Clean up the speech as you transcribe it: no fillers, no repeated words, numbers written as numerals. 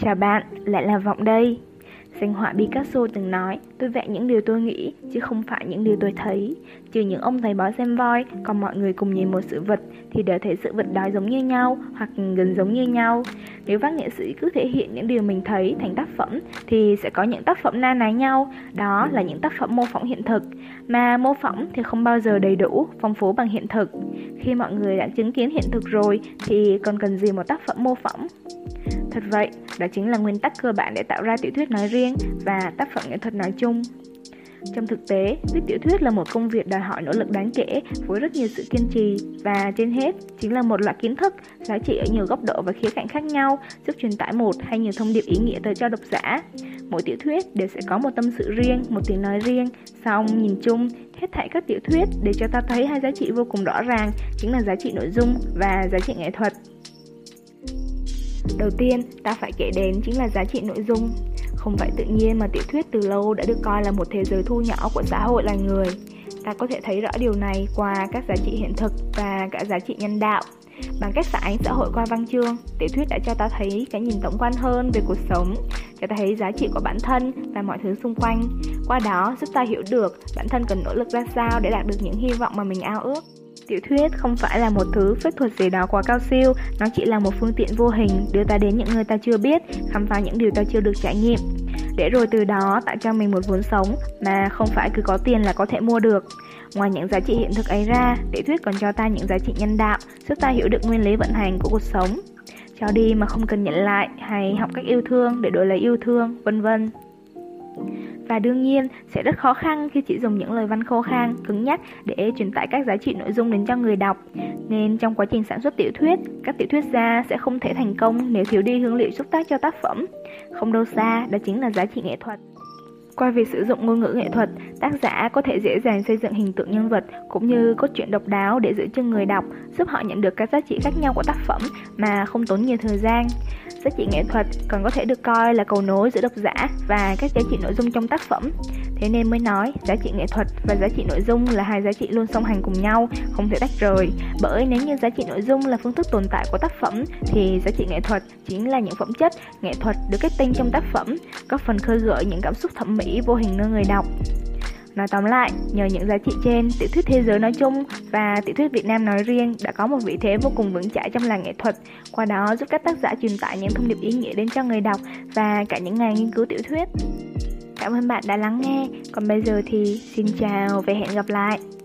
Chào bạn, lại là Vọng đây. Danh họa Picasso từng nói, tôi vẽ những điều tôi nghĩ, chứ không phải những điều tôi thấy. Trừ những ông thầy bói xem voi, còn mọi người cùng nhìn một sự vật thì đều thấy sự vật đó giống như nhau hoặc gần giống như nhau. Nếu các nghệ sĩ cứ thể hiện những điều mình thấy thành tác phẩm thì sẽ có những tác phẩm na ná nhau, đó là những tác phẩm mô phỏng hiện thực. Mà mô phỏng thì không bao giờ đầy đủ, phong phú bằng hiện thực. Khi mọi người đã chứng kiến hiện thực rồi thì còn cần gì một tác phẩm mô phỏng? Thật vậy, đó chính là nguyên tắc cơ bản để tạo ra tiểu thuyết nói riêng và tác phẩm nghệ thuật nói chung. Trong thực tế, viết tiểu thuyết là một công việc đòi hỏi nỗ lực đáng kể với rất nhiều sự kiên trì và trên hết chính là một loại kiến thức, giá trị ở nhiều góc độ và khía cạnh khác nhau, giúp truyền tải một hay nhiều thông điệp ý nghĩa tới cho độc giả. Mỗi tiểu thuyết đều sẽ có một tâm sự riêng, một tiếng nói riêng, song nhìn chung, hết thảy các tiểu thuyết để cho ta thấy hai giá trị vô cùng rõ ràng, chính là giá trị nội dung và giá trị nghệ thuật. Đầu tiên, ta phải kể đến chính là giá trị nội dung. Không phải tự nhiên mà tiểu thuyết từ lâu đã được coi là một thế giới thu nhỏ của xã hội loài người. Ta có thể thấy rõ điều này qua các giá trị hiện thực và cả giá trị nhân đạo. Bằng cách phản ánh xã hội qua văn chương, tiểu thuyết đã cho ta thấy cái nhìn tổng quan hơn về cuộc sống, cho ta thấy giá trị của bản thân và mọi thứ xung quanh. Qua đó giúp ta hiểu được bản thân cần nỗ lực ra sao để đạt được những hy vọng mà mình ao ước. Tiểu thuyết không phải là một thứ phép thuật gì đó quá cao siêu, nó chỉ là một phương tiện vô hình đưa ta đến những nơi ta chưa biết, khám phá những điều ta chưa được trải nghiệm. Để rồi từ đó tạo cho mình một vốn sống mà không phải cứ có tiền là có thể mua được. Ngoài những giá trị hiện thực ấy ra, tiểu thuyết còn cho ta những giá trị nhân đạo, giúp ta hiểu được nguyên lý vận hành của cuộc sống. Cho đi mà không cần nhận lại, hay học cách yêu thương để đổi lấy yêu thương, vân vân. Và đương nhiên sẽ rất khó khăn khi chỉ dùng những lời văn khô khan, cứng nhắc để truyền tải các giá trị nội dung đến cho người đọc. Nên trong quá trình sản xuất tiểu thuyết, các tiểu thuyết gia sẽ không thể thành công nếu thiếu đi hương liệu xúc tác cho tác phẩm. Không đâu xa, đó chính là giá trị nghệ thuật. Qua việc sử dụng ngôn ngữ nghệ thuật, tác giả có thể dễ dàng xây dựng hình tượng nhân vật cũng như cốt truyện độc đáo để giữ chân người đọc, giúp họ nhận được các giá trị khác nhau của tác phẩm mà không tốn nhiều thời gian. Giá trị nghệ thuật còn có thể được coi là cầu nối giữa độc giả và các giá trị nội dung trong tác phẩm. Thế nên mới nói, giá trị nghệ thuật và giá trị nội dung là hai giá trị luôn song hành cùng nhau, không thể tách rời. Bởi nếu như giá trị nội dung là phương thức tồn tại của tác phẩm, thì giá trị nghệ thuật chính là những phẩm chất nghệ thuật được kết tinh trong tác phẩm, góp phần khơi gợi những cảm xúc thẩm mỹ vô hình nơi người đọc. Nói tóm lại, nhờ những giá trị trên, tiểu thuyết thế giới nói chung và tiểu thuyết Việt Nam nói riêng đã có một vị thế vô cùng vững chãi trong làng nghệ thuật, qua đó giúp các tác giả truyền tải những thông điệp ý nghĩa đến cho người đọc và cả những nhà nghiên cứu tiểu thuyết. Cảm ơn bạn đã lắng nghe, còn bây giờ thì xin chào và hẹn gặp lại.